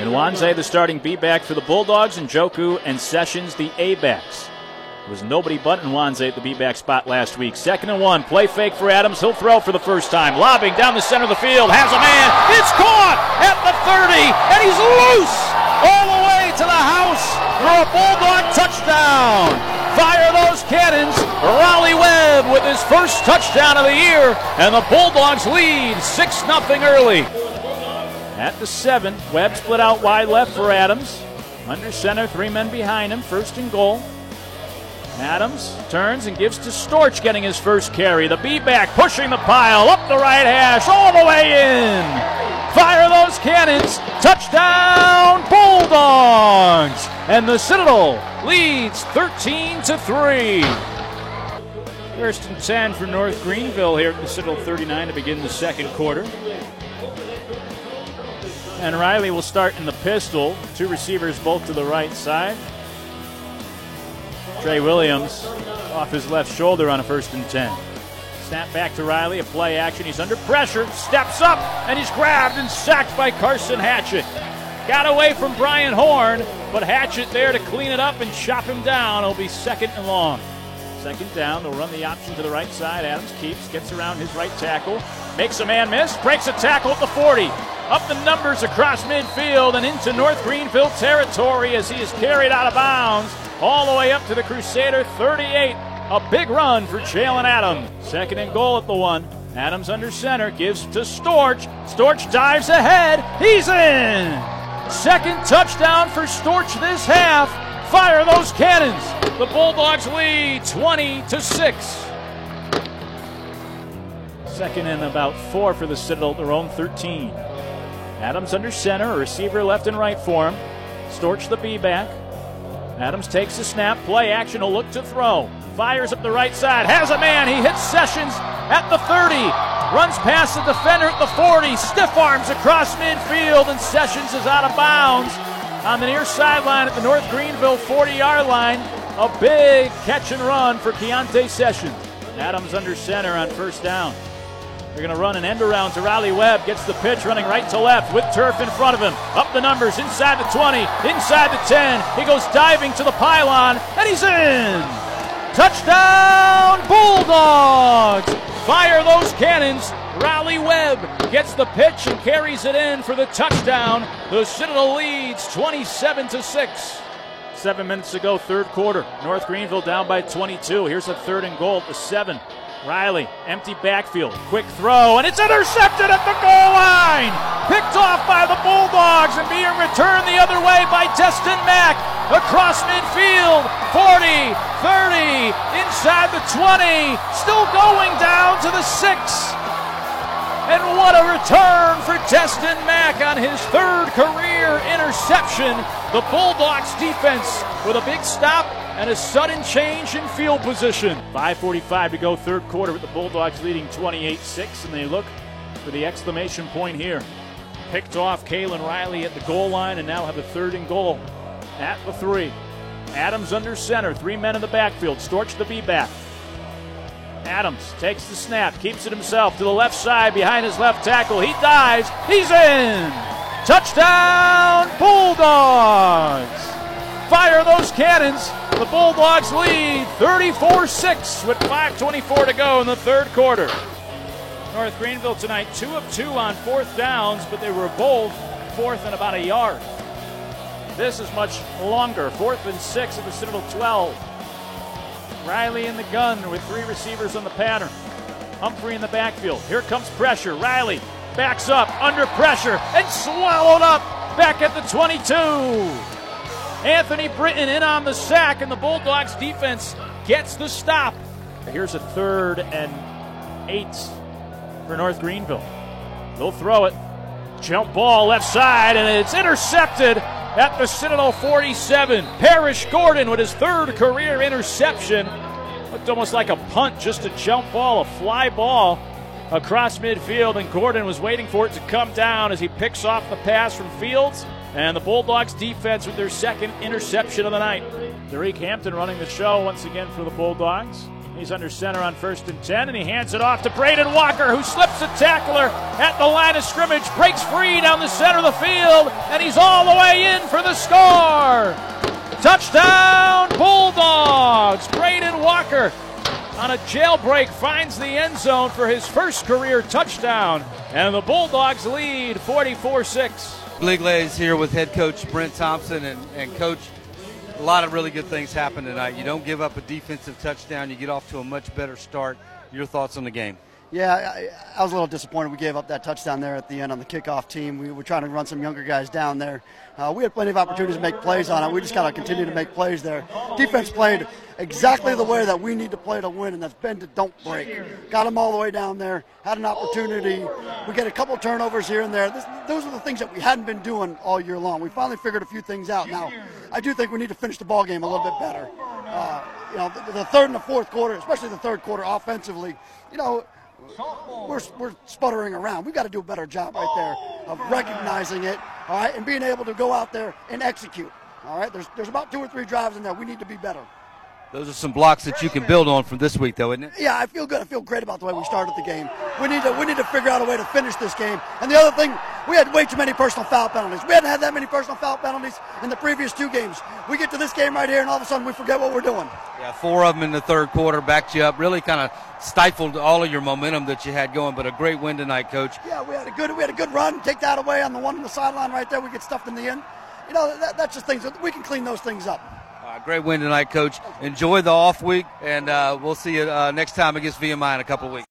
And Wanze, the starting B-back for the Bulldogs, and Joku and Sessions, the A-backs. It was nobody but Wanze at the B-back spot last week. 2nd and 1, play fake for Adams. He'll throw for the first time. Lobbing down the center of the field, has a man. It's caught at the 30, and he's loose all the way to the house for a Bulldog touchdown. Fire those cannons. Raleigh Webb with his first touchdown of the year, and the Bulldogs lead 6-0 early. At the 7, Webb split out wide left for Adams. Under center, 3 men behind him, 1st and goal. Adams turns and gives to Storch, getting his first carry. The B-back pushing the pile, up the right hash, all the way in. Fire those cannons, touchdown Bulldogs! And the Citadel leads 13-3. 1st and 10 for North Greenville here at the Citadel 39 to begin the 2nd quarter. And Riley will start in the pistol. 2 receivers both to the right side. Trey Williams off his left shoulder on a 1st and 10. Snap back to Riley, a play action. He's under pressure, steps up, and he's grabbed and sacked by Carson Hatchett. Got away from Brian Horn, but Hatchett there to clean it up and chop him down. It'll be 2nd and long. 2nd down, they'll run the option to the right side. Adams keeps, gets around his right tackle, makes a man miss, breaks a tackle at the 40. Up the numbers across midfield and into North Greenville territory as he is carried out of bounds all the way up to the Crusader 38. A big run for Jalen Adams. 2nd and goal at the 1. Adams under center, gives to Storch. Storch dives ahead. He's in! 2nd touchdown for Storch this half. Fire those cannons. The Bulldogs lead 20-6. 2nd and about 4 for the Citadel at their own 13. Adams under center, a receiver left and right for him. Storch the B-back. Adams takes the snap, play action, will look to throw. Fires up the right side, has a man, he hits Sessions at the 30. Runs past the defender at the 40, stiff arms across midfield, and Sessions is out of bounds on the near sideline at the North Greenville 40-yard line. A big catch and run for Keontae Sessions. Adams under center on 1st down. They're going to run an end around to Raleigh Webb. Gets the pitch, running right to left with turf in front of him. Up the numbers, inside the 20, inside the 10. He goes diving to the pylon, and he's in! Touchdown, Bulldogs! Fire those cannons. Raleigh Webb gets the pitch and carries it in for the touchdown. The Citadel leads 27-6. 7 minutes to go, 3rd quarter. North Greenville down by 22. Here's a 3rd and goal at the 7. Riley, empty backfield, quick throw, and it's intercepted at the goal line! Picked off by the Bulldogs and being returned the other way by Destin Mack. Across midfield, 40, 30, inside the 20, still going down to the 6. And what a return for Destin Mack on his 3rd career interception. The Bulldogs defense with a big stop and a sudden change in field position. 5:45 to go, 3rd quarter, with the Bulldogs leading 28-6, and they look for the exclamation point here. Picked off Kalen Riley at the goal line, and now have a 3rd and goal at the 3. Adams under center, 3 men in the backfield. Storch the B-back. Adams takes the snap, keeps it himself to the left side behind his left tackle. He dives, he's in! Touchdown Bulldogs! Fire those cannons. The Bulldogs lead 34-6 with 5:24 to go in the 3rd quarter. North Greenville tonight 2 of 2 on 4th downs, but they were both 4th and about a yard. This is much longer. 4th and 6 at the Citadel 12. Riley in the gun with 3 receivers on the pattern. Humphrey in the backfield. Here comes pressure. Riley backs up under pressure and swallowed up back at the 22. Anthony Britton in on the sack, and the Bulldogs defense gets the stop. Here's a 3rd and 8 for North Greenville. They'll throw it. Jump ball left side, and it's intercepted at the Citadel 47. Parrish Gordon with his 3rd career interception. Looked almost like a punt, just a jump ball, a fly ball across midfield, and Gordon was waiting for it to come down as he picks off the pass from Fields. And the Bulldogs defense with their 2nd interception of the night. Derek Hampton running the show once again for the Bulldogs. He's under center on 1st and 10, and he hands it off to Braden Walker, who slips a tackler at the line of scrimmage, breaks free down the center of the field, and he's all the way in for the score. Touchdown Bulldogs! Braden Walker on a jailbreak finds the end zone for his first career touchdown, and the Bulldogs lead 44-6. Bligley is here with head coach Brent Thompson, and coach, a lot of really good things happen tonight. You don't give up a defensive touchdown. You get off to a much better start. Your thoughts on the game? Yeah, I was a little disappointed we gave up that touchdown there at the end on the kickoff team. We were trying to run some younger guys down there. We had plenty of opportunities to make plays on it. We just got to continue to make plays there. Defense played exactly the way that we need to play to win, and that's bend to don't break. Got them all the way down there, had an opportunity. We get a couple turnovers here and there. Those are the things that we hadn't been doing all year long. We finally figured a few things out. Now, I do think we need to finish the ball game a little bit better. You know, the third and the fourth quarter, especially the third quarter offensively, you know, we're sputtering around. We've got to do a better job right there of recognizing it, all right, and being able to go out there and execute, all right? There's about 2 or 3 drives in there. We need to be better. Those are some blocks that you can build on from this week, though, isn't it? Yeah, I feel good. I feel great about the way we started the game. We need to figure out a way to finish this game. And the other thing, we had way too many personal foul penalties. We hadn't had that many personal foul penalties in the previous 2 games. We get to this game right here, and all of a sudden we forget what we're doing. Yeah, 4 of them in the third quarter backed you up, really kind of stifled all of your momentum that you had going, but a great win tonight, Coach. Yeah, we had a good run. Take that away on the one on the sideline right there. We get stuffed in the end. You know, that's just things. We can clean those things up. Great win tonight, Coach. Enjoy the off week, and we'll see you next time against VMI in a couple of weeks.